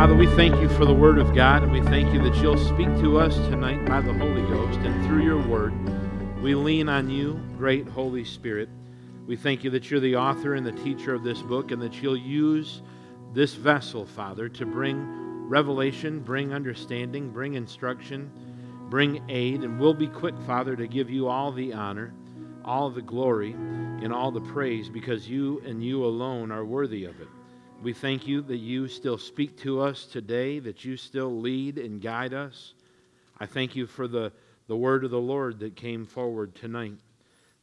Father, we thank you for the Word of God, and we thank you that you'll speak to us tonight by the Holy Ghost, and through your Word, we lean on you, great Holy Spirit. We thank you that you're the author and the teacher of this book, and that you'll use this vessel, Father, to bring revelation, bring understanding, bring instruction, bring aid, and we'll be quick, Father, to give you all the honor, all the glory, and all the praise, because you and you alone are worthy of it. We thank you that you still speak to us today, that you still lead and guide us. I thank you for the word of the Lord that came forward tonight,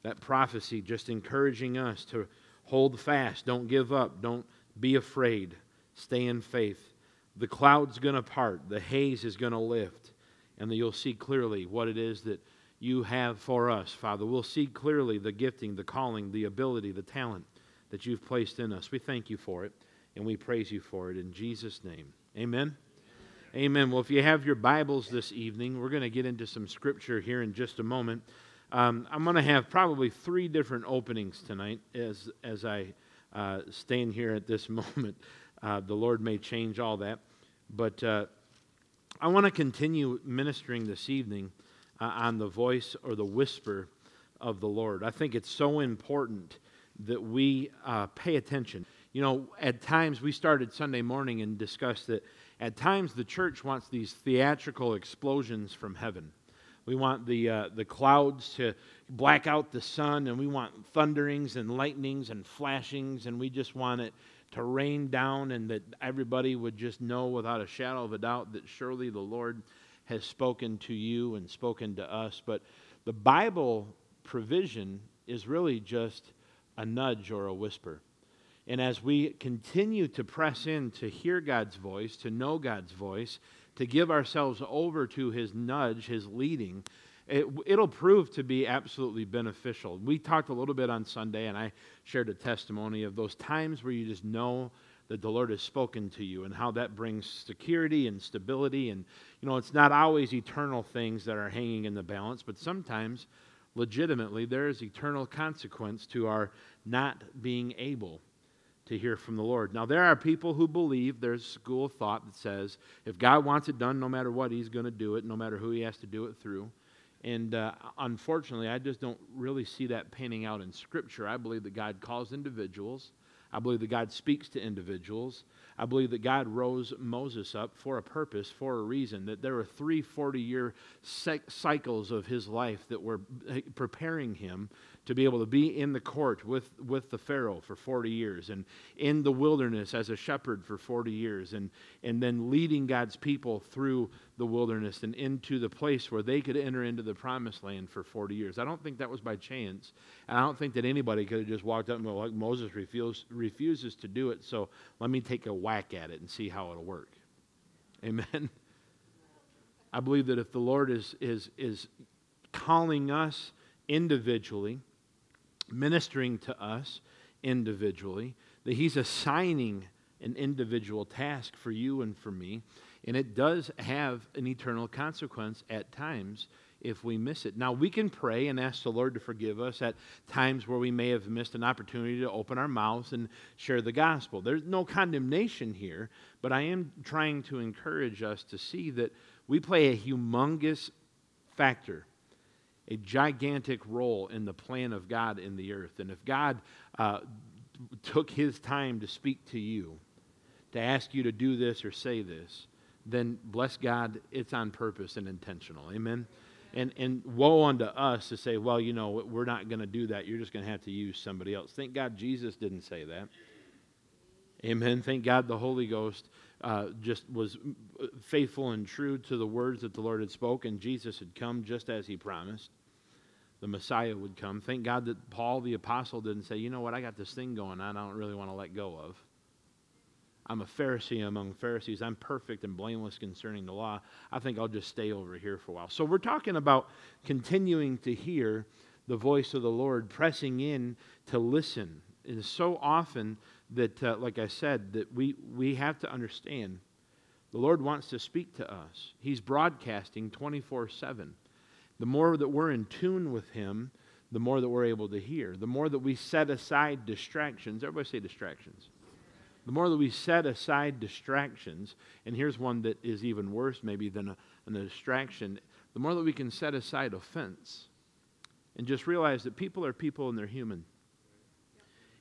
that prophecy just encouraging us to hold fast, don't give up, don't be afraid, stay in faith. The cloud's going to part, the haze is going to lift, and that you'll see clearly what it is that you have for us, Father. We'll see clearly the gifting, the calling, the ability, the talent that you've placed in us. We thank you for it. And we praise you for it in Jesus' name. Amen? Amen. Well, if you have your Bibles this evening, we're going to get into some scripture here in just a moment. I'm going to have probably three different openings tonight as I stand here at this moment. The Lord may change all that. But I want to continue ministering this evening on the voice or the whisper of the Lord. I think it's so important that we pay attention. You know, at times, we started Sunday morning and discussed that at times the church wants these theatrical explosions from heaven. We want the clouds to black out the sun, and we want thunderings and lightnings and flashings, and we just want it to rain down, and that everybody would just know without a shadow of a doubt that surely the Lord has spoken to you and spoken to us. But the Bible provision is really just a nudge or a whisper. And as we continue to press in to hear God's voice, to know God's voice, to give ourselves over to His nudge, His leading, it'll prove to be absolutely beneficial. We talked a little bit on Sunday, and I shared a testimony of those times where you just know that the Lord has spoken to you and how that brings security and stability. And, you know, it's not always eternal things that are hanging in the balance, but sometimes, legitimately, there is eternal consequence to our not being able to hear from the Lord. Now, there are people who believe there's a school of thought that says if God wants it done, no matter what, He's going to do it, no matter who He has to do it through. And unfortunately, I just don't really see that panning out in Scripture. I believe that God calls individuals. I believe that God speaks to individuals. I believe that God rose Moses up for a purpose, for a reason, that there were three 40-year cycles of his life that were preparing him to be able to be in the court with the Pharaoh for 40 years and in the wilderness as a shepherd for 40 years and then leading God's people through the wilderness and into the place where they could enter into the promised land for 40 years. I don't think that was by chance. And I don't think that anybody could have just walked up and go, like, Moses refuses to do it, so let me take a whack at it and see how it'll work. Amen? I believe that if the Lord is calling us individually, ministering to us individually, that He's assigning an individual task for you and for me, and it does have an eternal consequence at times if we miss it. Now, we can pray and ask the Lord to forgive us at times where we may have missed an opportunity to open our mouths and share the gospel. There's no condemnation here, but I am trying to encourage us to see that we play a humongous factor, a gigantic role in the plan of God in the earth. And if God took His time to speak to you, to ask you to do this or say this, then bless God, it's on purpose and intentional. Amen? And woe unto us to say, well, you know, we're not going to do that. You're just going to have to use somebody else. Thank God Jesus didn't say that. Amen. Thank God the Holy Ghost just was faithful and true to the words that the Lord had spoken. Jesus had come just as He promised. The Messiah would come. Thank God that Paul the Apostle didn't say, you know what, I got this thing going on I don't really want to let go of. I'm a Pharisee among Pharisees. I'm perfect and blameless concerning the law. I think I'll just stay over here for a while. So we're talking about continuing to hear the voice of the Lord, pressing in to listen. It is so often that, like I said, that we have to understand the Lord wants to speak to us. He's broadcasting 24/7. The more that we're in tune with Him, the more that we're able to hear. The more that we set aside distractions. Everybody say distractions. the more that we set aside distractions, and here's one that is even worse maybe than a distraction, the more that we can set aside offense and just realize that people are people and they're human.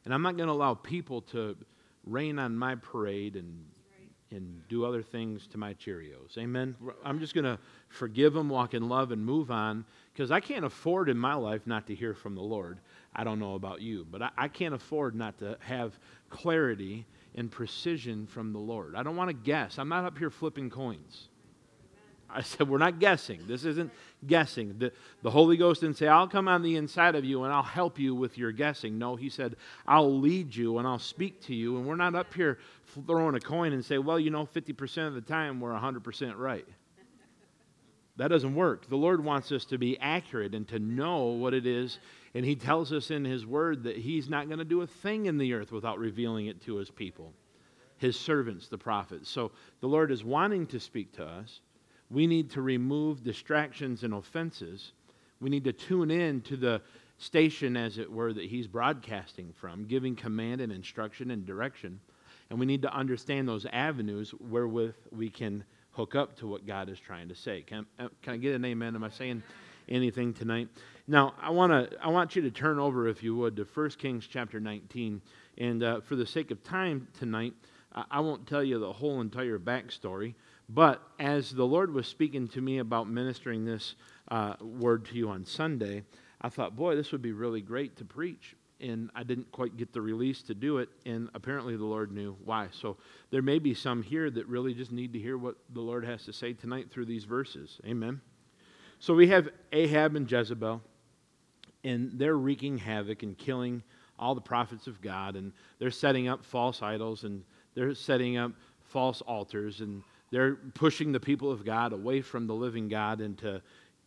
And I'm not going to allow people to rain on my parade and do other things to my Cheerios. Amen? I'm just going to forgive them, walk in love, and move on, because I can't afford in my life not to hear from the Lord. I don't know about you, but I can't afford not to have clarity and precision from the Lord. I don't want to guess. I'm not up here flipping coins. I said, we're not guessing. This isn't guessing. The Holy Ghost didn't say, I'll come on the inside of you and I'll help you with your guessing. No, he said, I'll lead you and I'll speak to you. And we're not up here throwing a coin and say, well, 50% of the time we're 100% right. That doesn't work. The Lord wants us to be accurate and to know what it is. And he tells us in his word that he's not going to do a thing in the earth without revealing it to his people, his servants, the prophets. So the Lord is wanting to speak to us. We need to remove distractions and offenses. We need to tune in to the station, as it were, that he's broadcasting from, giving command and instruction and direction. And we need to understand those avenues wherewith we can hook up to what God is trying to say. Can I get an amen? Am I saying anything tonight? Now, I want you to turn over, if you would, to 1 Kings chapter 19. And for the sake of time tonight, I won't tell you the whole entire backstory. But as the Lord was speaking to me about ministering this word to you on Sunday, I thought, boy, this would be really great to preach. And I didn't quite get the release to do it, and apparently the Lord knew why. So there may be some here that really just need to hear what the Lord has to say tonight through these verses. Amen. So we have Ahab and Jezebel, and they're wreaking havoc and killing all the prophets of God, and they're setting up false idols, and they're setting up false altars, and they're pushing the people of God away from the living God and to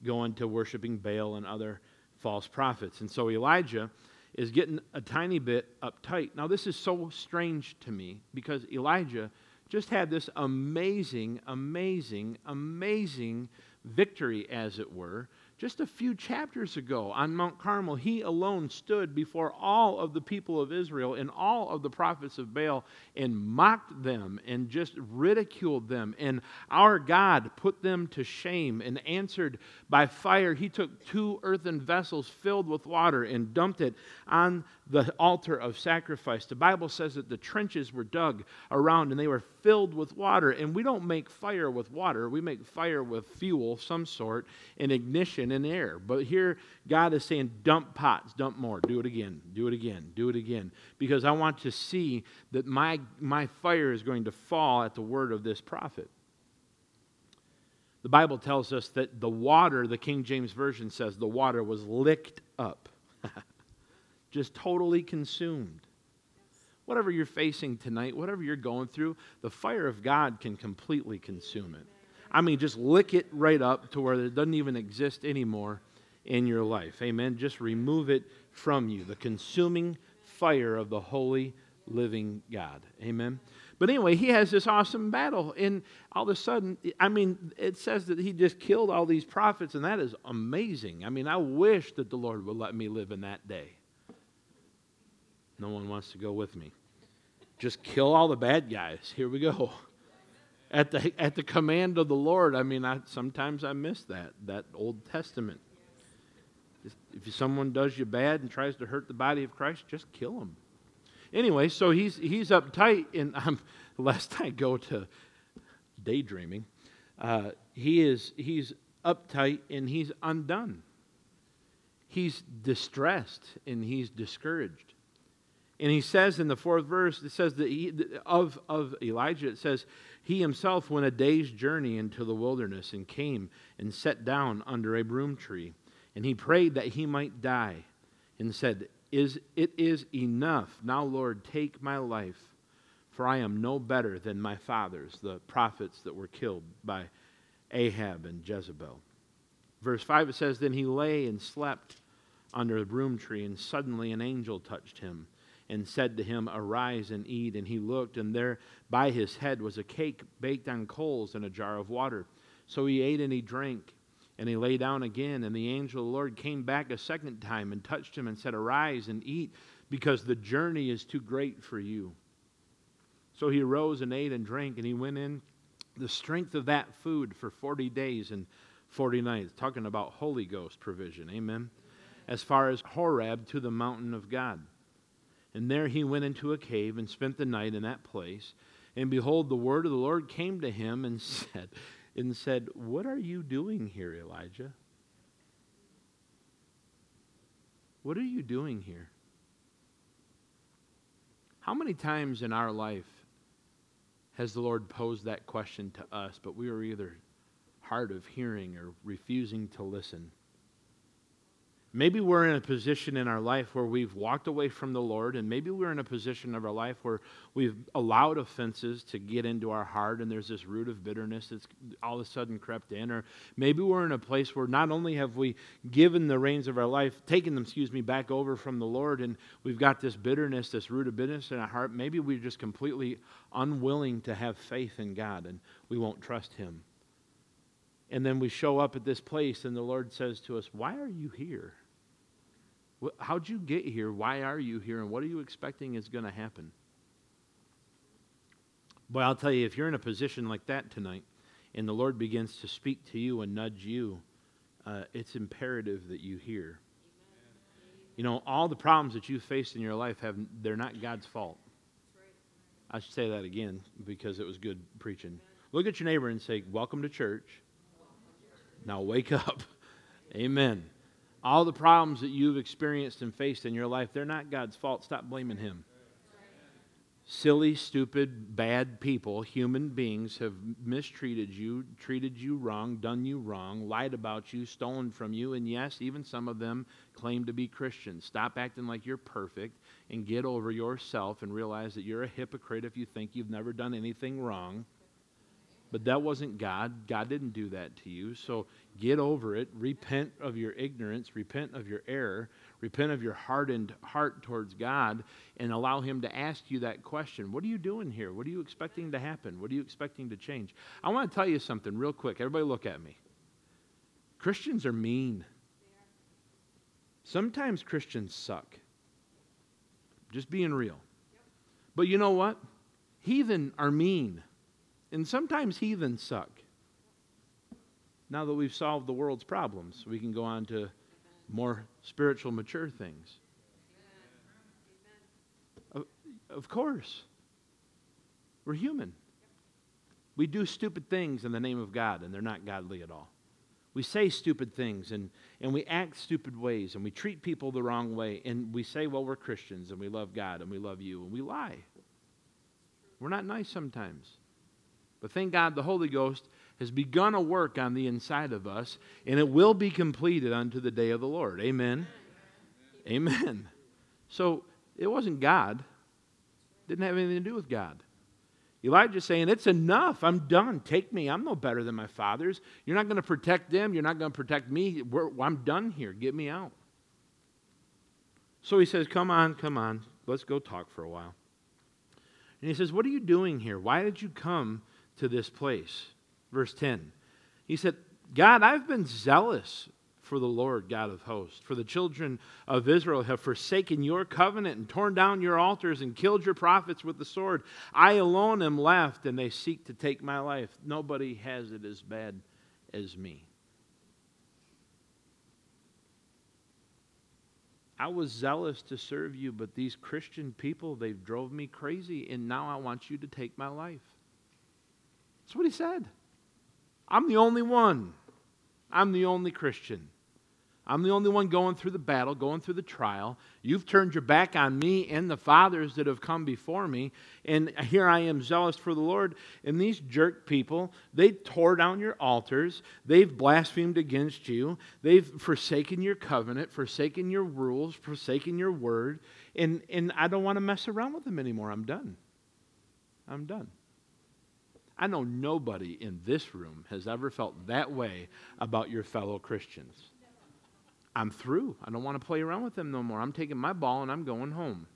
go into worshiping Baal and other false prophets. And so Elijah is getting a tiny bit uptight. Now, this is so strange to me because Elijah just had this amazing, amazing, amazing victory, as it were, just a few chapters ago on Mount Carmel. He alone stood before all of the people of Israel and all of the prophets of Baal and mocked them and just ridiculed them. And our God put them to shame and answered by fire. He took two earthen vessels filled with water and dumped it on the altar of sacrifice. The Bible says that the trenches were dug around and they were filled with water. And we don't make fire with water. We make fire with fuel, some sort, and ignition in air. But here God is saying, dump pots, dump more, do it again, do it again, do it again, because I want to see that my fire is going to fall at the word of this prophet. The Bible tells us that the water, the King James Version says, the water was licked up, just totally consumed. Whatever you're facing tonight, whatever you're going through, the fire of God can completely consume it. I mean, just lick it right up to where it doesn't even exist anymore in your life. Amen. Just remove it from you, the consuming fire of the holy, living God. Amen. But anyway, he has this awesome battle, and all of a sudden, it says that he just killed all these prophets, and that is amazing. I mean, I wish that the Lord would let me live in that day. No one wants to go with me. Just kill all the bad guys. Here we go. At the command of the Lord. Sometimes I miss that Old Testament. If someone does you bad and tries to hurt the body of Christ, just kill them. Anyway, so he's uptight, and lest I go to daydreaming, he's uptight and he's undone. He's distressed and he's discouraged. And he says in the fourth verse, it says that of Elijah, it says, he himself went a day's journey into the wilderness and came and sat down under a broom tree. And he prayed that he might die and said, It is enough. Now, Lord, take my life, for I am no better than my fathers, the prophets that were killed by Ahab and Jezebel. Verse 5, it says, then he lay and slept under a broom tree, and suddenly an angel touched him and said to him, arise and eat. And he looked, and there by his head was a cake baked on coals and a jar of water. So he ate and he drank, and he lay down again. And the angel of the Lord came back a second time and touched him and said, arise and eat, because the journey is too great for you. So he arose and ate and drank, and he went in the strength of that food for 40 days and 40 nights. Talking about Holy Ghost provision, amen? As far as Horeb to the mountain of God. And there he went into a cave and spent the night in that place. And behold, the word of the Lord came to him and said, "What are you doing here, Elijah? What are you doing here?" How many times in our life has the Lord posed that question to us, but we were either hard of hearing or refusing to listen? Maybe we're in a position in our life where we've walked away from the Lord, and maybe we're in a position of our life where we've allowed offenses to get into our heart, and there's this root of bitterness that's all of a sudden crept in. Or maybe we're in a place where not only have we given the reins of our life, taken them back over from the Lord, and we've got this bitterness, this root of bitterness in our heart. Maybe we're just completely unwilling to have faith in God, and we won't trust Him. And then we show up at this place, and the Lord says to us, "Why are you here? How'd you get here? Why are you here? And what are you expecting is going to happen?" Boy, I'll tell you, if you're in a position like that tonight, and the Lord begins to speak to you and nudge you, it's imperative that you hear. Amen. You know, all the problems that you faced in your life, they're not God's fault. Right. I should say that again because it was good preaching. Amen. Look at your neighbor and say, "Welcome to church. Now wake up." Amen. All the problems that you've experienced and faced in your life, they're not God's fault. Stop blaming Him. Silly, stupid, bad people, human beings have mistreated you, treated you wrong, done you wrong, lied about you, stolen from you, and yes, even some of them claim to be Christians. Stop acting like you're perfect and get over yourself and realize that you're a hypocrite if you think you've never done anything wrong. But that wasn't God. God didn't do that to you. So get over it. Repent of your ignorance. Repent of your error. Repent of your hardened heart towards God and allow Him to ask you that question. What are you doing here? What are you expecting to happen? What are you expecting to change? I want to tell you something real quick. Everybody look at me. Christians are mean. Sometimes Christians suck. Just being real. But you know what? Heathen are mean. And sometimes heathen suck. Now that we've solved the world's problems, we can go on to more spiritual, mature things. Of course. We're human. We do stupid things in the name of God, and they're not godly at all. We say stupid things, and we act stupid ways, and we treat people the wrong way, and we say, well, we're Christians, and we love God, and we love you, and we lie. We're not nice sometimes. But thank God the Holy Ghost has begun a work on the inside of us, and it will be completed unto the day of the Lord. Amen? Amen. Amen. So it wasn't God. It didn't have anything to do with God. Elijah's saying, it's enough. I'm done. Take me. I'm no better than my fathers. You're not going to protect them. You're not going to protect me. I'm done here. Get me out. So he says, come on. Let's go talk for a while. And he says, what are you doing here? Why did you come to this place? Verse 10. He said, God, I've been zealous for the Lord God of hosts, for the children of Israel have forsaken your covenant and torn down your altars and killed your prophets with the sword. I alone am left, and they seek to take my life. Nobody has it as bad as me. I was zealous to serve you, but these Christian people, they've drove me crazy, and now I want you to take my life. That's what he said. I'm the only one. I'm the only Christian. I'm the only one going through the battle, going through the trial. You've turned your back on me and the fathers that have come before me. And here I am zealous for the Lord. And these jerk people, they tore down your altars. They've blasphemed against you. They've forsaken your covenant, forsaken your rules, forsaken your word. And I don't want to mess around with them anymore. I'm done. I know nobody in this room has ever felt that way about your fellow Christians. I'm through. I don't want to play around with them no more. I'm taking my ball and I'm going home.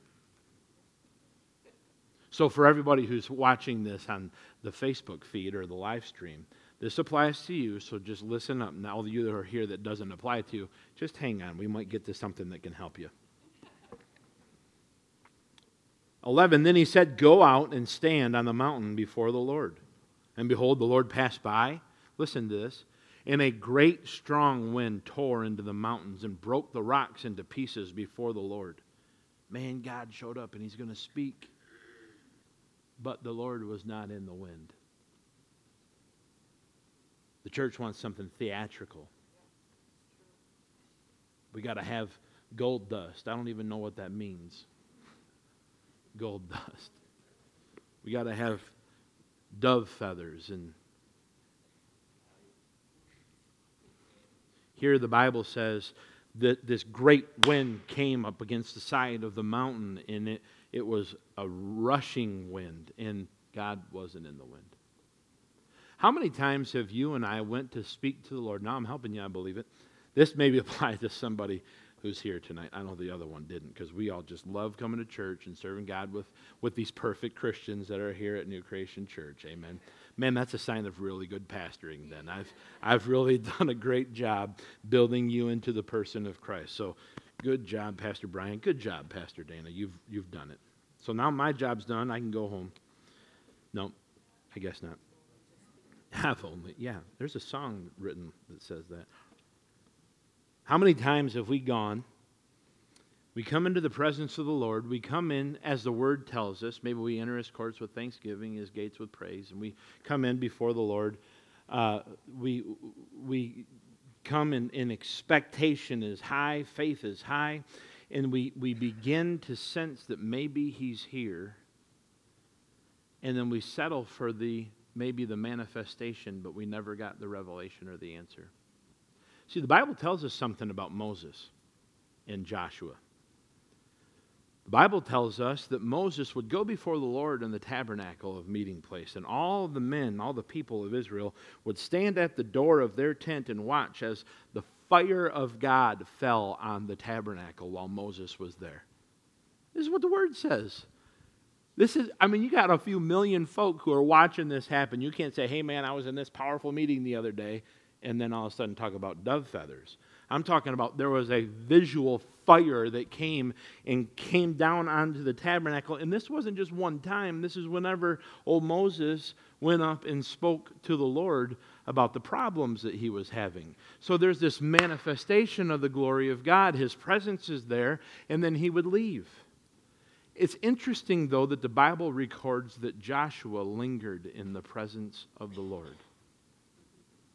So for everybody who's watching this on the Facebook feed or the live stream, this applies to you, so just listen up. Now all of you that are here that doesn't apply to you, just hang on. We might get to something that can help you. 11, then he said, go out and stand on the mountain before the Lord. And behold, the Lord passed by. Listen to this. And a great strong wind tore into the mountains and broke the rocks into pieces before the Lord. Man, God showed up and he's going to speak. But the Lord was not in the wind. The church wants something theatrical. We got to have gold dust. I don't even know what that means. Gold dust. We got to have dove feathers. And here the Bible says that this great wind came up against the side of the mountain, and it was a rushing wind, and God wasn't in the wind. How many times have you and I went to speak to the Lord? Now I'm helping you, I believe it. This maybe applies to somebody who's here tonight. I know the other one didn't, because we all just love coming to church and serving God with these perfect Christians that are here at New Creation Church. Amen. Man, that's a sign of really good pastoring then. I've really done a great job building you into the person of Christ. So good job, Pastor Brian. Good job, Pastor Dana. You've done it. So now my job's done. I can go home. No, I guess not. Have only. Yeah, there's a song written that says that. How many times have we gone? We come into the presence of the Lord. We come in as the Word tells us. Maybe we enter His courts with thanksgiving, His gates with praise, and we come in before the Lord. We come in expectation is high, faith is high, and we begin to sense that maybe He's here, and then we settle for maybe the manifestation, but we never got the revelation or the answer. See, the Bible tells us something about Moses and Joshua. The Bible tells us that Moses would go before the Lord in the tabernacle of meeting place, and all the people of Israel, would stand at the door of their tent and watch as the fire of God fell on the tabernacle while Moses was there. This is what the Word says. You got a few million folk who are watching this happen. You can't say, hey, man, I was in this powerful meeting the other day, and then all of a sudden talk about dove feathers. I'm talking about there was a visual fire that came down onto the tabernacle. And this wasn't just one time. This is whenever old Moses went up and spoke to the Lord about the problems that he was having. So there's this manifestation of the glory of God. His presence is there, and then he would leave. It's interesting, though, that the Bible records that Joshua lingered in the presence of the Lord.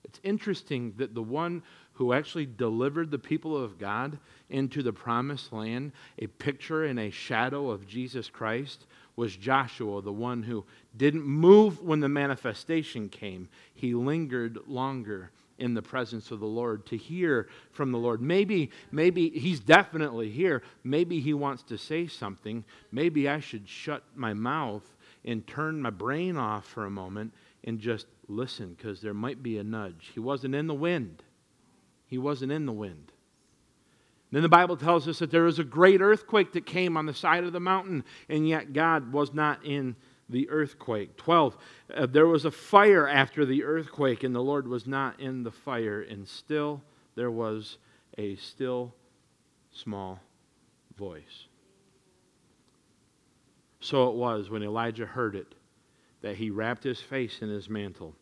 It's interesting that the one who actually delivered the people of God into the promised land, a picture and a shadow of Jesus Christ, was Joshua, the one who didn't move when the manifestation came. He lingered longer in the presence of the Lord to hear from the Lord. Maybe he's definitely here. Maybe he wants to say something. Maybe I should shut my mouth and turn my brain off for a moment and just listen, because there might be a nudge. He wasn't in the wind. He wasn't in the wind. Then the Bible tells us that there was a great earthquake that came on the side of the mountain, and yet God was not in the earthquake. 12, there was a fire after the earthquake, and the Lord was not in the fire, and still there was a still small voice. So it was when Elijah heard it that he wrapped his face in his mantle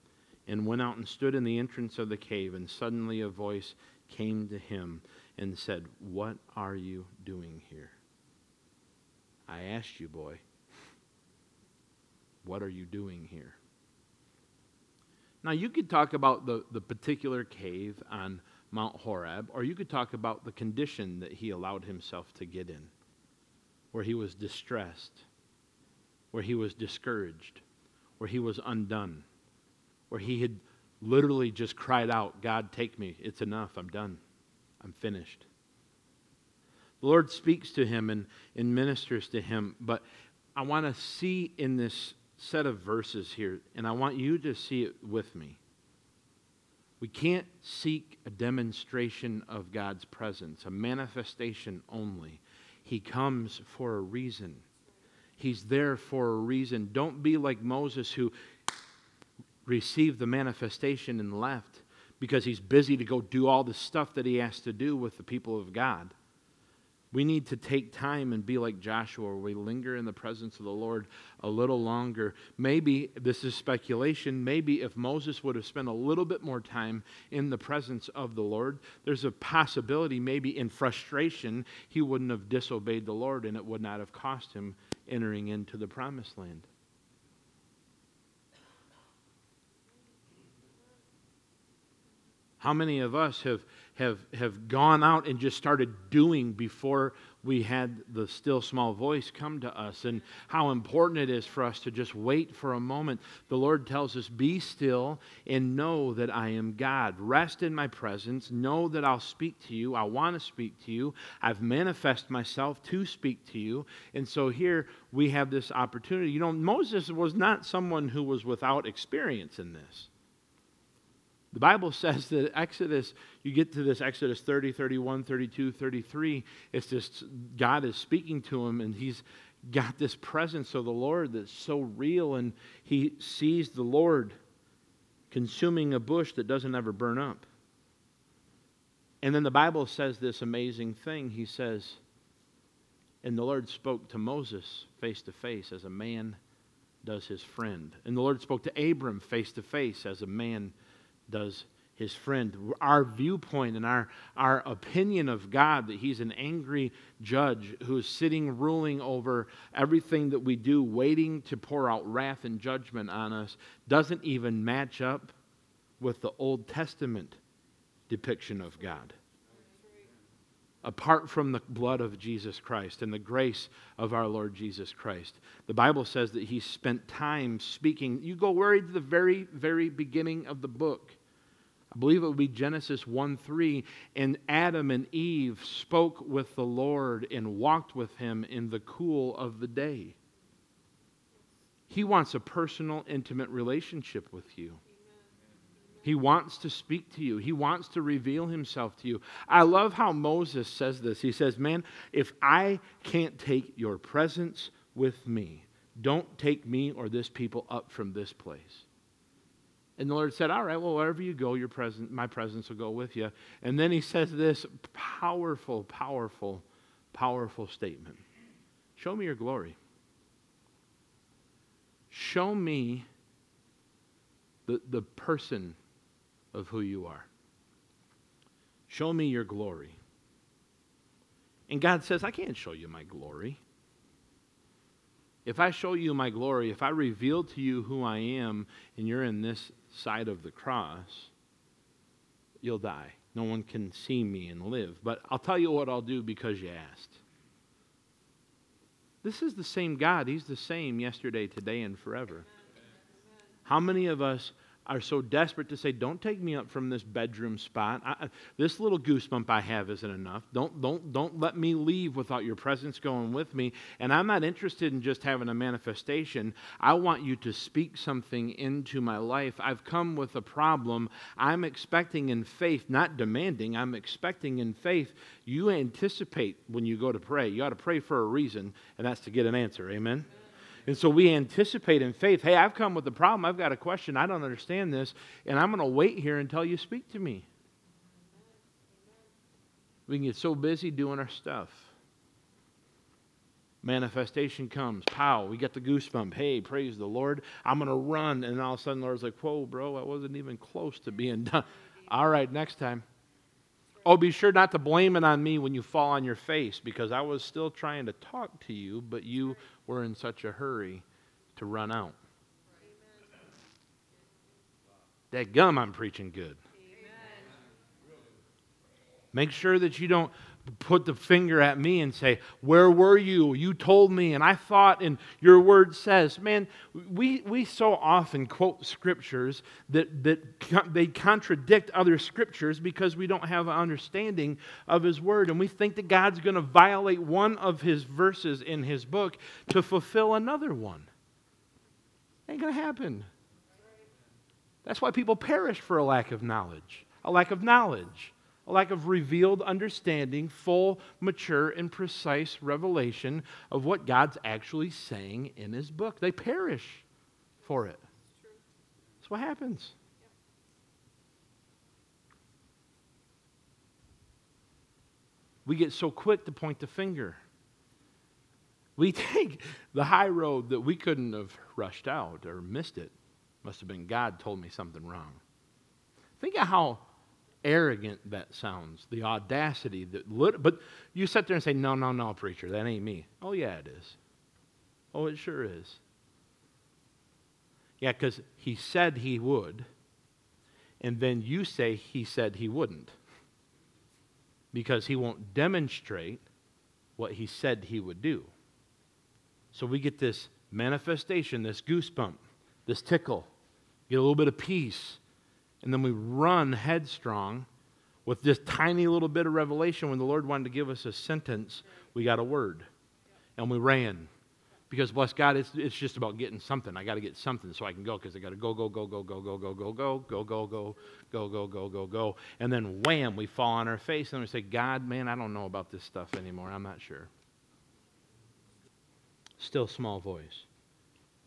and went out and stood in the entrance of the cave, and suddenly a voice came to him and said, "What are you doing here? I asked you, boy. What are you doing here?" Now, you could talk about the particular cave on Mount Horeb, or you could talk about the condition that he allowed himself to get in, where he was distressed, where he was discouraged, where he was undone, where he had literally just cried out, "God, take me. It's enough. I'm done. I'm finished." The Lord speaks to him and ministers to him, but I want to see in this set of verses here, and I want you to see it with me. We can't seek a demonstration of God's presence, a manifestation only. He comes for a reason. He's there for a reason. Don't be like Moses, who received the manifestation and left because he's busy to go do all the stuff that he has to do with the people of God. We need to take time and be like Joshua, where we linger in the presence of the Lord a little longer. Maybe, this is speculation, maybe if Moses would have spent a little bit more time in the presence of the Lord, there's a possibility maybe in frustration he wouldn't have disobeyed the Lord and it would not have cost him entering into the promised land. How many of us have gone out and just started doing before we had the still small voice come to us, and how important it is for us to just wait for a moment. The Lord tells us, be still and know that I am God. Rest in my presence. Know that I'll speak to you. I want to speak to you. I've manifest myself to speak to you. And so here we have this opportunity. You know, Moses was not someone who was without experience in this. The Bible says that Exodus, you get to this Exodus 30, 31, 32, 33, it's just God is speaking to him, and he's got this presence of the Lord that's so real, and he sees the Lord consuming a bush that doesn't ever burn up. And then the Bible says this amazing thing. He says, and the Lord spoke to Moses face to face as a man does his friend. And the Lord spoke to Abram face to face as a man does his friend. Our viewpoint and our opinion of God, that he's an angry judge who's sitting ruling over everything that we do, waiting to pour out wrath and judgment on us, doesn't even match up with the Old Testament depiction of God. Apart from the blood of Jesus Christ and the grace of our Lord Jesus Christ. The Bible says that he spent time speaking. You go right to the very, very beginning of the book. I believe it would be Genesis 1:3. And Adam and Eve spoke with the Lord and walked with him in the cool of the day. He wants a personal, intimate relationship with you. He wants to speak to you. He wants to reveal himself to you. I love how Moses says this. He says, man, if I can't take your presence with me, don't take me or this people up from this place. And the Lord said, all right, well, wherever you go, your presence, my presence will go with you. And then he says this powerful, powerful, powerful statement. Show me your glory. Show me the person of who you are. Show me your glory. And God says, I can't show you my glory. If I show you my glory, if I reveal to you who I am, and you're in this side of the cross, you'll die. No one can see me and live. But I'll tell you what I'll do because you asked. This is the same God. He's the same yesterday, today, and forever. How many of us are so desperate to say, don't take me up from this bedroom spot. This little goosebump I have isn't enough. Don't let me leave without your presence going with me. And I'm not interested in just having a manifestation. I want you to speak something into my life. I've come with a problem. I'm expecting in faith, not demanding, I'm expecting in faith. You anticipate when you go to pray. You ought to pray for a reason, and that's to get an answer. Amen? And so we anticipate in faith, hey, I've come with a problem. I've got a question. I don't understand this. And I'm going to wait here until you speak to me. We can get so busy doing our stuff. Manifestation comes. Pow. We get the goosebump. Hey, praise the Lord. I'm going to run. And all of a sudden, the Lord's like, whoa, bro, I wasn't even close to being done. All right, next time. Oh, be sure not to blame it on me when you fall on your face, because I was still trying to talk to you, but you were in such a hurry to run out. That gum, I'm preaching good. Amen. Make sure that you don't put the finger at me and say, where were you? You told me, and I thought, and your word says. Man, we so often quote scriptures that they contradict other scriptures because we don't have an understanding of his word, and we think that God's going to violate one of his verses in his book to fulfill another one. Ain't going to happen. That's why people perish for a lack of knowledge. A lack of revealed understanding, full, mature, and precise revelation of what God's actually saying in his book. They perish for it. That's what happens. Yep. we get so quick to point the finger. We take the high road that we couldn't have rushed out or missed it. Must have been God told me something wrong. Think of how arrogant that sounds, the audacity. But you sit there and say, no, preacher, that ain't me. Oh, yeah, it is. Oh, it sure is. Yeah, because he said he would, and then you say he said he wouldn't, because he won't demonstrate what he said he would do. So we get this manifestation, this goosebump, this tickle, get a little bit of peace, and then we run headstrong with this tiny little bit of revelation. When the Lord wanted to give us a sentence, we got a word, and we ran. Because, bless God, it's just about getting something. I got to get something so I can go, because I got to go. And then, wham, we fall on our face, and we say, God, man, I don't know about this stuff anymore. I'm not sure. Still small voice.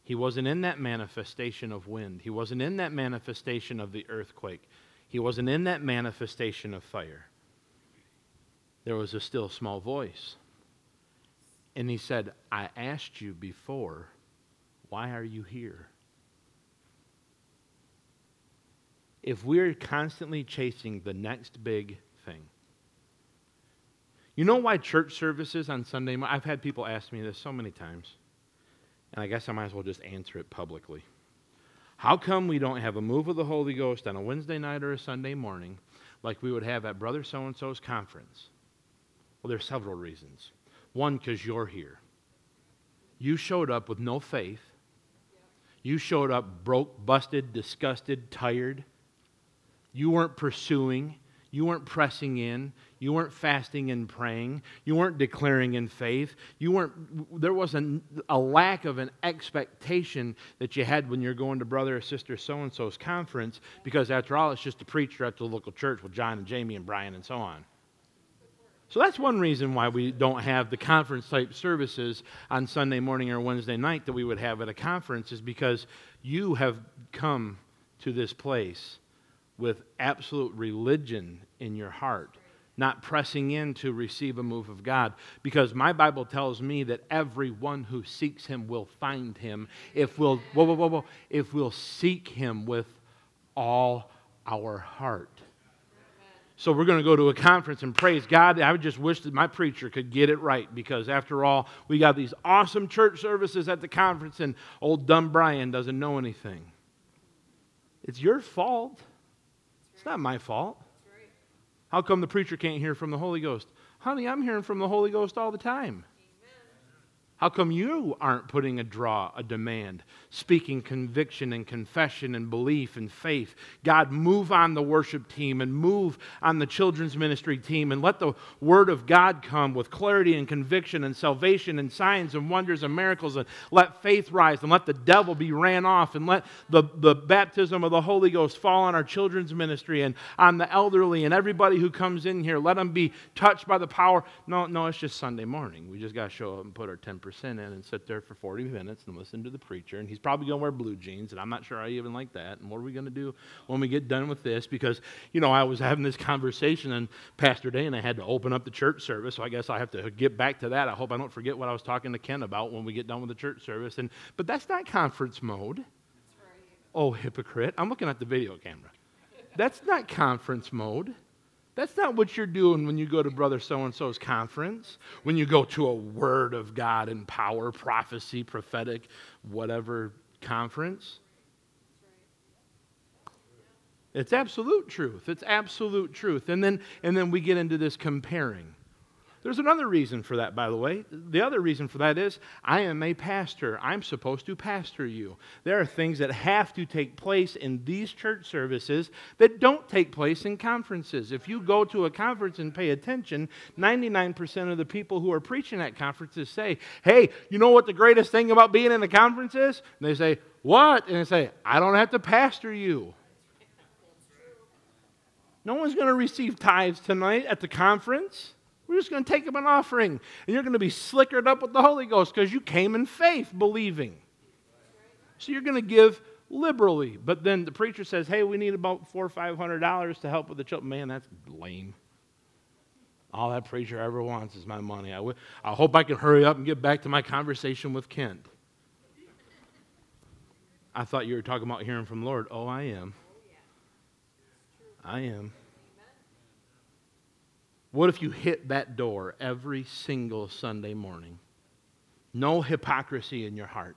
He wasn't in that manifestation of wind. He wasn't in that manifestation of the earthquake. He wasn't in that manifestation of fire. There was a still small voice. And he said, I asked you before, why are you here? If we're constantly chasing the next big thing. You know why church services on Sunday morning, I've had people ask me this so many times, and I guess I might as well just answer it publicly. How come we don't have a move of the Holy Ghost on a Wednesday night or a Sunday morning like we would have at Brother So-and-so's conference? Well, there's several reasons. One, because you're here. You showed up with no faith. You showed up broke, busted, disgusted, tired. You weren't pursuing. You weren't pressing in. You weren't fasting and praying. You weren't declaring in faith. There was a lack of an expectation that you had when you're going to brother or sister so-and-so's conference, because after all, it's just a preacher at the local church with John and Jamie and Brian and so on. So that's one reason why we don't have the conference-type services on Sunday morning or Wednesday night that we would have at a conference, is because you have come to this place with absolute religion in your heart, not pressing in to receive a move of God. Because my Bible tells me that everyone who seeks him will find him if we'll seek him with all our heart. So we're going to go to a conference and praise God. I would just wish that my preacher could get it right, because after all, we got these awesome church services at the conference and old dumb Brian doesn't know anything. It's your fault. Right. It's not my fault. Right. How come the preacher can't hear from the Holy Ghost? Honey, I'm hearing from the Holy Ghost all the time. Amen. How come you aren't putting a draw, a demand, speaking conviction and confession and belief and faith? God, move on the worship team and move on the children's ministry team, and let the word of God come with clarity and conviction and salvation and signs and wonders and miracles, and let faith rise and let the devil be ran off, and let the baptism of the Holy Ghost fall on our children's ministry and on the elderly and everybody who comes in here. Let them be touched by the power. No, it's just Sunday morning. We just got to show up and put our 10% in and sit there for 40 minutes and listen to the preacher, and he's probably going to wear blue jeans, and I'm not sure I even like that, and what are we going to do when we get done with this? Because, you know, I was having this conversation, and Pastor Day and I had to open up the church service, so I guess I have to get back to that. I hope I don't forget what I was talking to Ken about when we get done with the church service. But that's not conference mode. That's right. Oh, hypocrite. I'm looking at the video camera. That's not conference mode. That's not what you're doing when you go to Brother So-and-so's conference, when you go to a Word of God and power, prophecy, prophetic, whatever conference. It's absolute truth. It's absolute truth. And then we get into this comparing. There's another reason for that, by the way. The other reason for that is, I am a pastor. I'm supposed to pastor you. There are things that have to take place in these church services that don't take place in conferences. If you go to a conference and pay attention, 99% of the people who are preaching at conferences say, hey, you know what the greatest thing about being in a conference is? And they say, what? And they say, I don't have to pastor you. No one's going to receive tithes tonight at the conference. We're just going to take up an offering, and you're going to be slickered up with the Holy Ghost because you came in faith, believing. So you're going to give liberally, but then the preacher says, hey, we need about $400 or $500 to help with the children. Man, that's lame. All that preacher ever wants is my money. I hope I can hurry up and get back to my conversation with Kent. I thought you were talking about hearing from the Lord. Oh, I am. I am. What if you hit that door every single Sunday morning? No hypocrisy in your heart.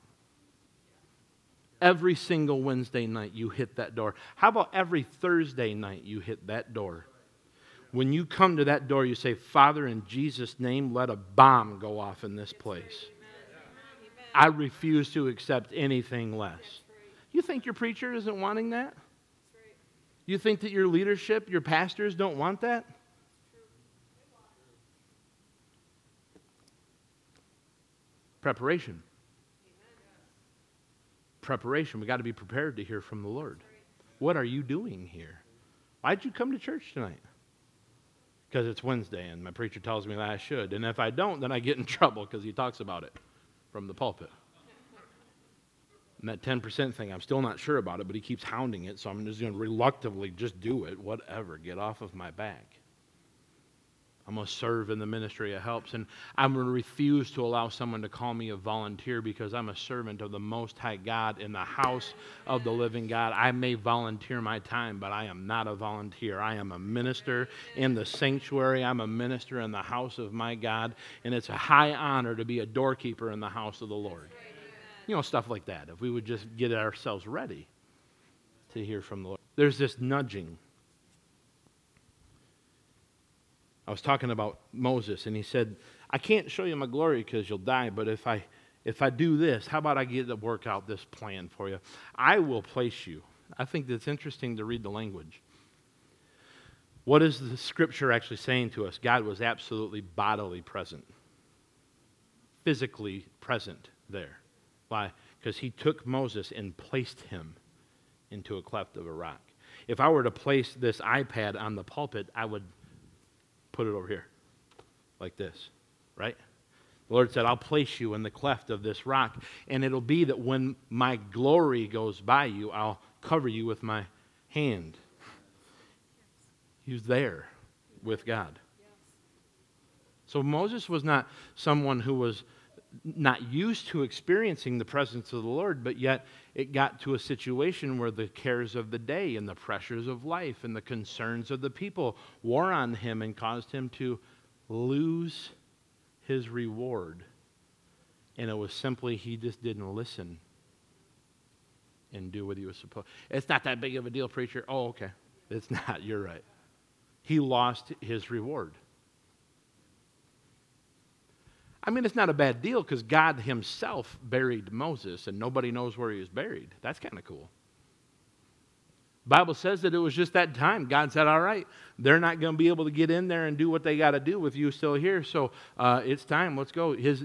Every single Wednesday night you hit that door. How about every Thursday night you hit that door? When you come to that door, you say, Father, in Jesus' name, let a bomb go off in this place. I refuse to accept anything less. You think your preacher isn't wanting that? You think that your leadership, your pastors don't want that? Preparation. Preparation. We've got to be prepared to hear from the Lord. What are you doing here? Why did you come to church tonight? Because it's Wednesday and my preacher tells me that I should. And if I don't, then I get in trouble because he talks about it from the pulpit. And that 10% thing, I'm still not sure about it, but he keeps hounding it, so I'm just going to reluctantly just do it, whatever, get off of my back. I'm going to serve in the ministry of helps, and I'm going to refuse to allow someone to call me a volunteer because I'm a servant of the Most High God in the house of the living God. I may volunteer my time, but I am not a volunteer. I am a minister in the sanctuary. I'm a minister in the house of my God, and it's a high honor to be a doorkeeper in the house of the Lord. You know, stuff like that. If we would just get ourselves ready to hear from the Lord. There's this nudging. I was talking about Moses, and he said, I can't show you my glory because you'll die, but if I do this, how about I get to work out this plan for you? I will place you. I think that's interesting to read the language. What is the scripture actually saying to us? God was absolutely bodily present, physically present there. Why? Because he took Moses and placed him into a cleft of a rock. If I were to place this iPad on the pulpit, I would put it over here, like this, right? The Lord said, I'll place you in the cleft of this rock, and it'll be that when my glory goes by you, I'll cover you with my hand. He was there with God. So Moses was not someone who was not used to experiencing the presence of the Lord, but yet it got to a situation where the cares of the day and the pressures of life and the concerns of the people wore on him and caused him to lose his reward. And it was simply he just didn't listen and do what he was supposed to. It's not that big of a deal, preacher. Oh, okay. It's not. You're right. He lost his reward. I mean, it's not a bad deal because God himself buried Moses and nobody knows where he was buried. That's kind of cool. The Bible says that it was just that time. God said, all right, they're not going to be able to get in there and do what they got to do with you still here. So it's time. Let's go. His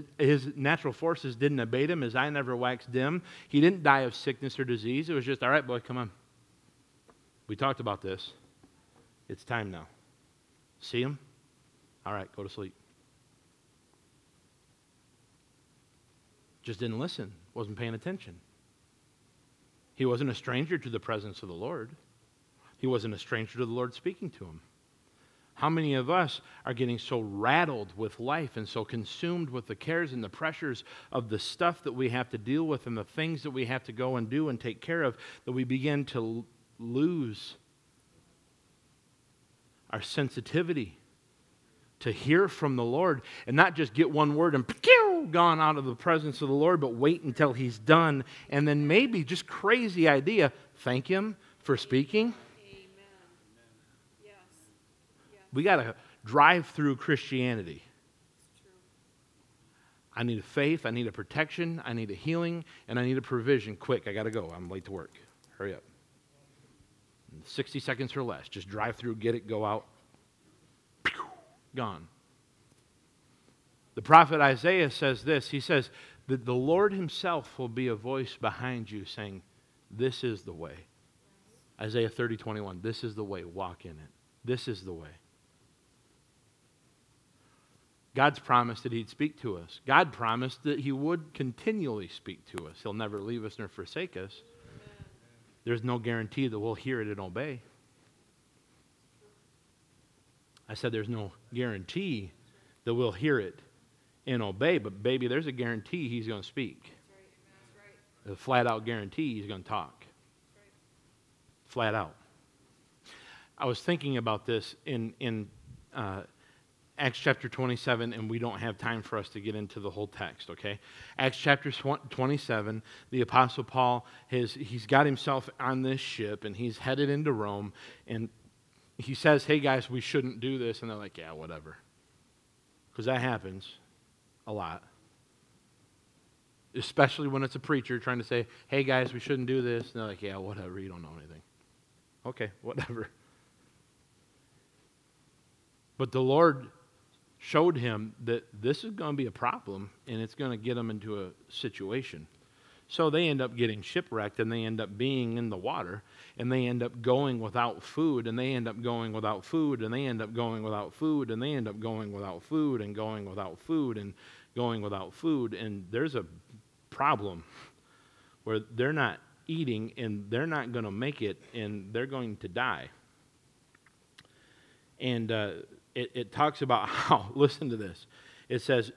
natural forces didn't abate him. His eye never waxed dim. He didn't die of sickness or disease. It was just, all right, boy, come on. We talked about this. It's time now. See him? All right, go to sleep. Just didn't listen, wasn't paying attention. He wasn't a stranger to the presence of the Lord. He wasn't a stranger to the Lord speaking to him. How many of us are getting so rattled with life and so consumed with the cares and the pressures of the stuff that we have to deal with and the things that we have to go and do and take care of that we begin to lose our sensitivity to hear from the Lord and not just get one word and gone out of the presence of the Lord, but wait until he's done, and then maybe just crazy idea, thank him for speaking. Amen. Yes. Yes. We got to drive through Christianity. True. I need a faith, I need a protection, I need a healing, and I need a provision. Quick, I got to go. I'm late to work. Hurry up. In 60 seconds or less. Just drive through, get it, go out. Pew, gone. The prophet Isaiah says this. He says that the Lord himself will be a voice behind you saying, this is the way. Isaiah 30:21. This is the way. Walk in it. This is the way. God's promised that he'd speak to us. God promised that he would continually speak to us. He'll never leave us nor forsake us. There's no guarantee that we'll hear it and obey. I said there's no guarantee that we'll hear it and obey, but baby, there's a guarantee he's going to speak. That's right. A flat-out guarantee he's going to talk. Right. Flat out. I was thinking about this in Acts chapter 27, and we don't have time for us to get into the whole text, okay? Acts chapter 27, the Apostle Paul, he's got himself on this ship, and he's headed into Rome, and he says, hey, guys, we shouldn't do this, and they're like, yeah, whatever, because that happens a lot, especially when it's a preacher trying to say, hey, guys, we shouldn't do this, and they're like, yeah, whatever, you don't know anything. Okay, whatever. But the Lord showed him that this is going to be a problem, and it's going to get them into a situation. So they end up getting shipwrecked, and they end up being in the water, and they end up going without food, and they end up going without food, and they end up going without food, and they end up going without food, and going without food, and going without food. And there's a problem where they're not eating, and they're not going to make it, and they're going to die. And it talks about how, listen to this, it says,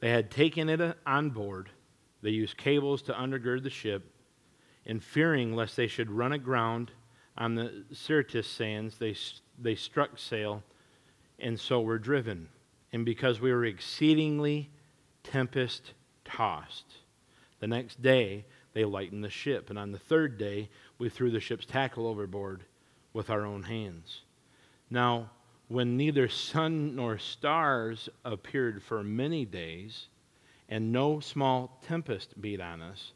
they had taken it on board, they used cables to undergird the ship, and fearing lest they should run aground on the Syrtis sands, they struck sail, and so were driven. And because we were exceedingly tempest-tossed, the next day they lightened the ship, and on the third day we threw the ship's tackle overboard with our own hands. Now, when neither sun nor stars appeared for many days, and no small tempest beat on us,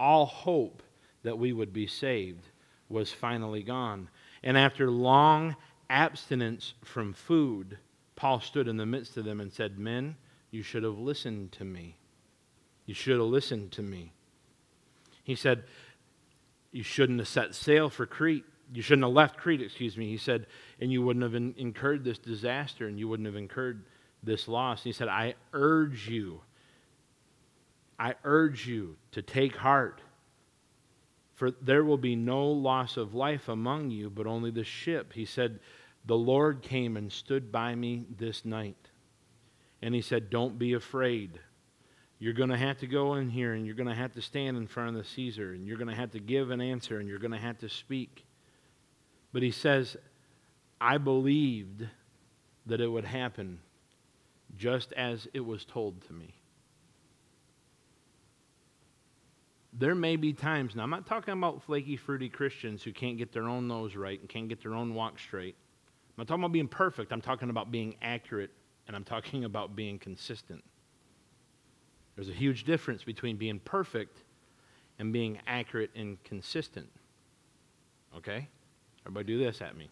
all hope that we would be saved was finally gone. And after long abstinence from food, Paul stood in the midst of them and said, men, you should have listened to me. You should have listened to me. He said, you shouldn't have set sail for Crete. You shouldn't have left Crete, he said, and you wouldn't have incurred this disaster, and you wouldn't have incurred this loss. And he said, I urge you to take heart, for there will be no loss of life among you, but only the ship. He said, the Lord came and stood by me this night. And he said, don't be afraid. You're going to have to go in here, and you're going to have to stand in front of the Caesar, and you're going to have to give an answer, and you're going to have to speak. But he says, I believed that it would happen just as it was told to me. There may be times, now I'm not talking about flaky, fruity Christians who can't get their own nose right and can't get their own walk straight. I'm not talking about being perfect. I'm talking about being accurate, and I'm talking about being consistent. There's a huge difference between being perfect and being accurate and consistent. Okay? Everybody do this at me.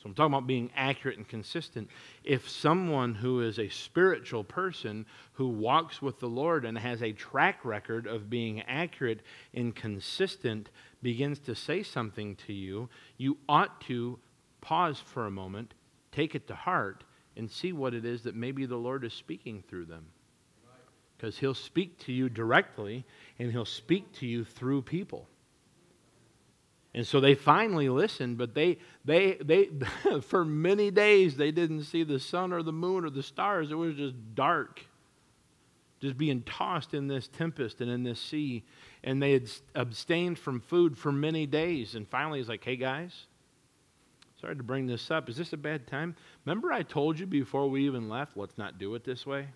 So I'm talking about being accurate and consistent. If someone who is a spiritual person who walks with the Lord and has a track record of being accurate and consistent begins to say something to you, you ought to pause for a moment, take it to heart, and see what it is that maybe the Lord is speaking through them. Because he'll speak to you directly, and he'll speak to you through people. And so they finally listened, but they for many days they didn't see the sun or the moon or the stars. It was just dark, just being tossed in this tempest and in this sea. And they had abstained from food for many days. And finally he's like, hey guys, sorry to bring this up. Is this a bad time? Remember I told you before we even left, let's not do it this way?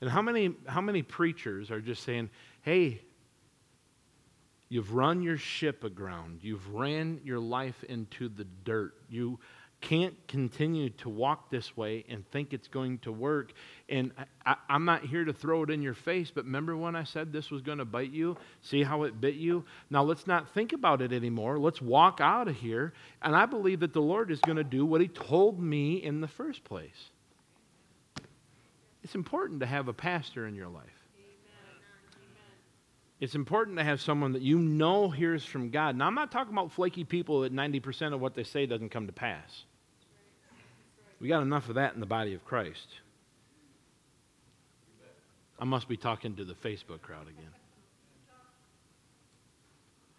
And how many preachers are just saying, hey, you've run your ship aground. You've ran your life into the dirt. You can't continue to walk this way and think it's going to work. And I'm not here to throw it in your face, but remember when I said this was going to bite you? See how it bit you? Now let's not think about it anymore. Let's walk out of here. And I believe that the Lord is going to do what he told me in the first place. It's important to have a pastor in your life. It's important to have someone that you know hears from God. Now, I'm not talking about flaky people that 90% of what they say doesn't come to pass. We got enough of that in the body of Christ. I must be talking to the Facebook crowd again.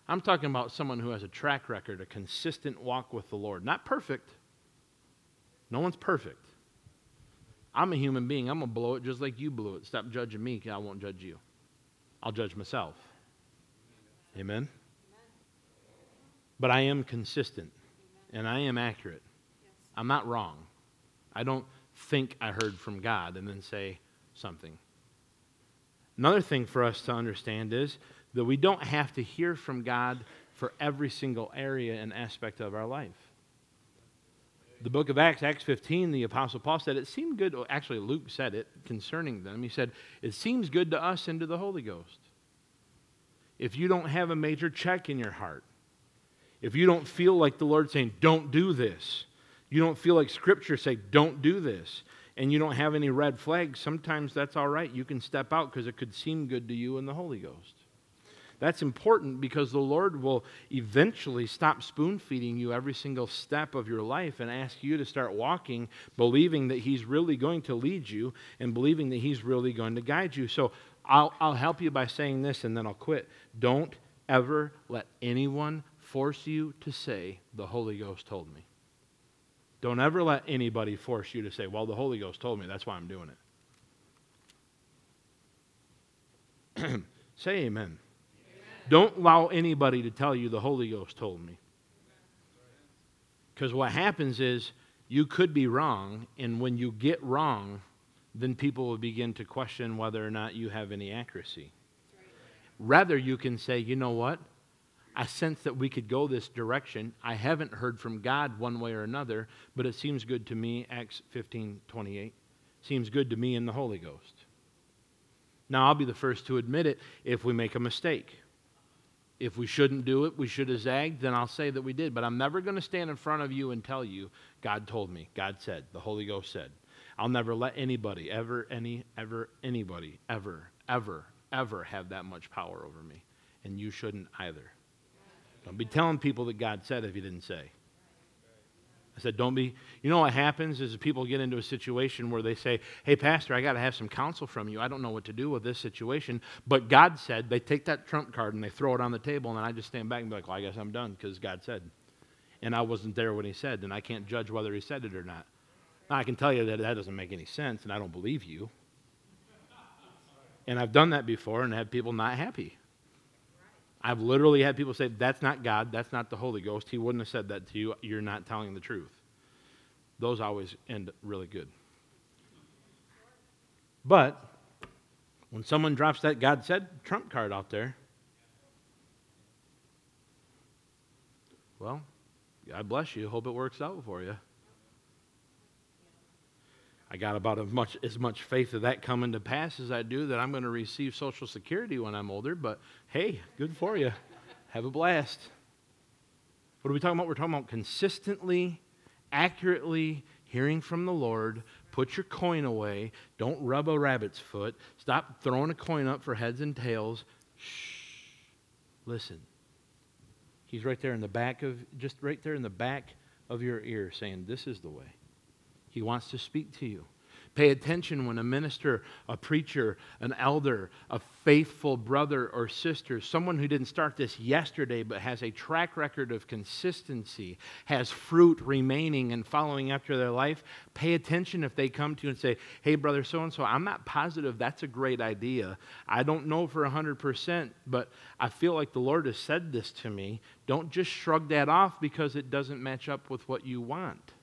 I'm talking about someone who has a track record, a consistent walk with the Lord. Not perfect. No one's perfect. I'm a human being. I'm going to blow it just like you blew it. Stop judging me, because I won't judge you. I'll judge myself. Amen? But I am consistent, and I am accurate. I'm not wrong. I don't think I heard from God and then say something. Another thing for us to understand is that we don't have to hear from God for every single area and aspect of our life. The book of Acts, Acts 15, the Apostle Paul said, it seemed good, actually Luke said it concerning them. He said, it seems good to us and to the Holy Ghost. If you don't have a major check in your heart, if you don't feel like the Lord saying, don't do this, you don't feel like Scripture saying, don't do this, and you don't have any red flags, sometimes that's all right. You can step out because it could seem good to you in the Holy Ghost. That's important because the Lord will eventually stop spoon-feeding you every single step of your life and ask you to start walking, believing that He's really going to lead you and believing that He's really going to guide you. So I'll help you by saying this, and then I'll quit. Don't ever let anyone force you to say, the Holy Ghost told me. Don't ever let anybody force you to say, well, the Holy Ghost told me, that's why I'm doing it. Say amen. Don't allow anybody to tell you the Holy Ghost told me. Because what happens is you could be wrong, and when you get wrong, then people will begin to question whether or not you have any accuracy. Rather, you can say, you know what? I sense that we could go this direction. I haven't heard from God one way or another, but it seems good to me, Acts 15:28. Seems good to me in the Holy Ghost. Now, I'll be the first to admit it if we make a mistake. If we shouldn't do it, we should have zagged, then I'll say that we did. But I'm never going to stand in front of you and tell you, God told me, God said, the Holy Ghost said. I'll never let anybody, ever have that much power over me. And you shouldn't either. Don't be telling people that God said if you didn't say. I said, don't be. You know what happens is people get into a situation where they say, hey, pastor, I got to have some counsel from you. I don't know what to do with this situation. But God said, they take that trump card and they throw it on the table, and then I just stand back and be like, well, I guess I'm done because God said. And I wasn't there when He said, and I can't judge whether He said it or not. Now, I can tell you that that doesn't make any sense, and I don't believe you. And I've done that before and had people not happy. I've literally had people say, that's not God, that's not the Holy Ghost. He wouldn't have said that to you. You're not telling the truth. Those always end really good. But when someone drops that God said trump card out there, well, God bless you. Hope it works out for you. I got about as much faith of that coming to pass as I do that I'm going to receive Social Security when I'm older, but hey, good for you. Have a blast. What are we talking about? We're talking about consistently, accurately hearing from the Lord. Put your coin away. Don't rub a rabbit's foot. Stop throwing a coin up for heads and tails. Shh. Listen. He's right there in the back of, just right there in the back of your ear saying, this is the way. He wants to speak to you. Pay attention when a minister, a preacher, an elder, a faithful brother or sister, someone who didn't start this yesterday but has a track record of consistency, has fruit remaining and following after their life. Pay attention if they come to you and say, hey, brother so-and-so, I'm not positive that's a great idea. I don't know for 100%, but I feel like the Lord has said this to me. Don't just shrug that off because it doesn't match up with what you want.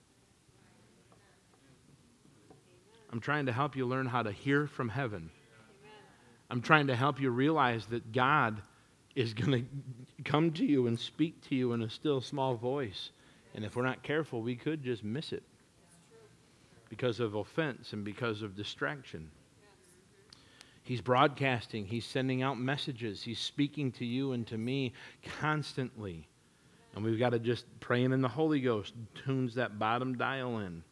I'm trying to help you learn how to hear from heaven. Amen. I'm trying to help you realize that God is going to come to you and speak to you in a still small voice. And if we're not careful, we could just miss it because of offense and because of distraction. He's broadcasting. He's sending out messages. He's speaking to you and to me constantly. And we've got to just praying in the Holy Ghost tunes that bottom dial in.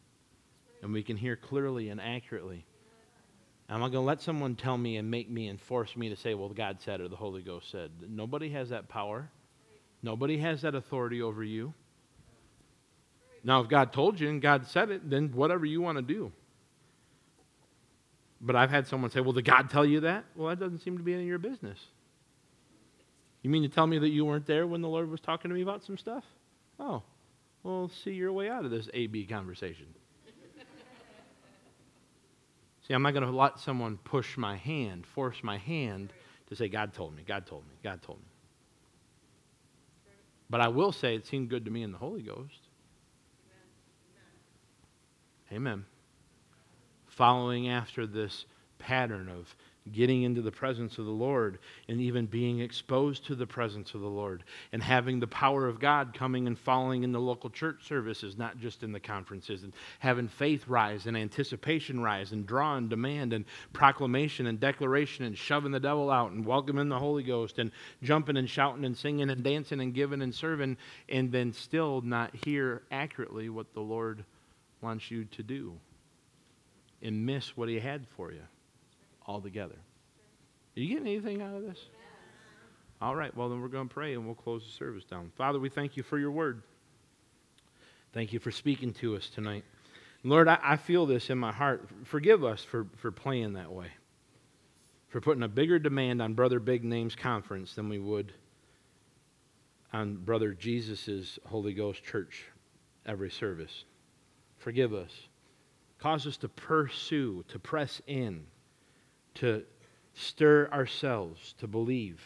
And we can hear clearly and accurately. I'm not going to let someone tell me and make me and force me to say, well, God said or the Holy Ghost said. Nobody has that power. Nobody has that authority over you. Now, if God told you and God said it, then whatever you want to do. But I've had someone say, well, did God tell you that? Well, that doesn't seem to be any of your business. You mean to tell me that you weren't there when the Lord was talking to me about some stuff? Oh, well, see your way out of this A-B conversation. See, I'm not going to let someone push my hand, force my hand to say, God told me, God told me, God told me. But I will say it seemed good to me in the Holy Ghost. Amen. Following after this pattern of getting into the presence of the Lord and even being exposed to the presence of the Lord and having the power of God coming and falling in the local church services, not just in the conferences, and having faith rise and anticipation rise and draw and demand and proclamation and declaration and shoving the devil out and welcoming the Holy Ghost and jumping and shouting and singing and dancing and giving and serving, and then still not hear accurately what the Lord wants you to do and miss what he had for you. Altogether. Are you getting anything out of this? Yeah. All right, well, then we're going to pray and we'll close the service down. Father, we thank you for your word. Thank you for speaking to us tonight. Lord, I feel this in my heart. Forgive us for playing that way, for putting a bigger demand on Brother Big Name's conference than we would on Brother Jesus' Holy Ghost Church every service. Forgive us. Cause us to pursue, to press in, to stir ourselves to believe.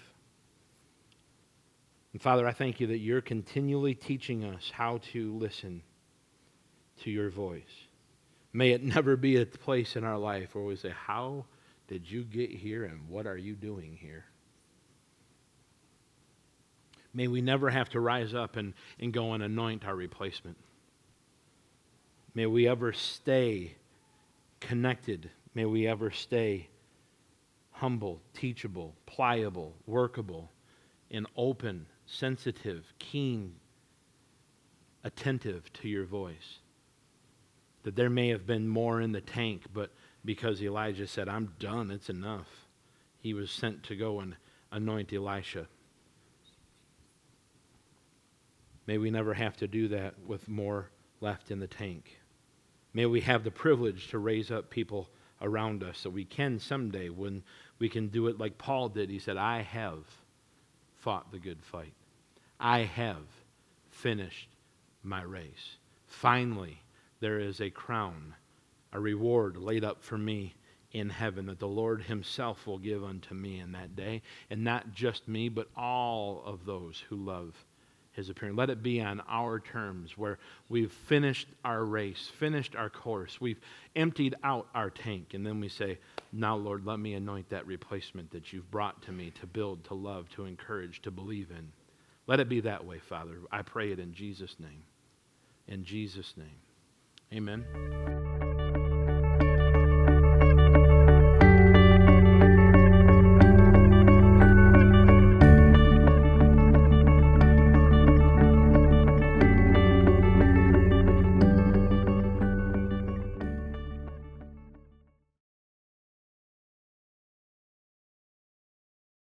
And Father, I thank you that you're continually teaching us how to listen to your voice. May it never be a place in our life where we say, how did you get here and what are you doing here? May we never have to rise up and go and anoint our replacement. May we ever stay connected. May we ever stay humble, teachable, pliable, workable, and open, sensitive, keen, attentive to your voice. That there may have been more in the tank, but because Elijah said, I'm done, it's enough, he was sent to go and anoint Elisha. May we never have to do that with more left in the tank. May we have the privilege to raise up people around us so we can someday, when we can do it like Paul did. He said, I have fought the good fight. I have finished my race. Finally, there is a crown, a reward laid up for me in heaven that the Lord himself will give unto me in that day. And not just me, but all of those who love his appearing. Let it be on our terms where we've finished our race, finished our course. We've emptied out our tank. And then we say, now, Lord, let me anoint that replacement that you've brought to me to build, to love, to encourage, to believe in. Let it be that way, Father. I pray it in Jesus' name. In Jesus' name. Amen.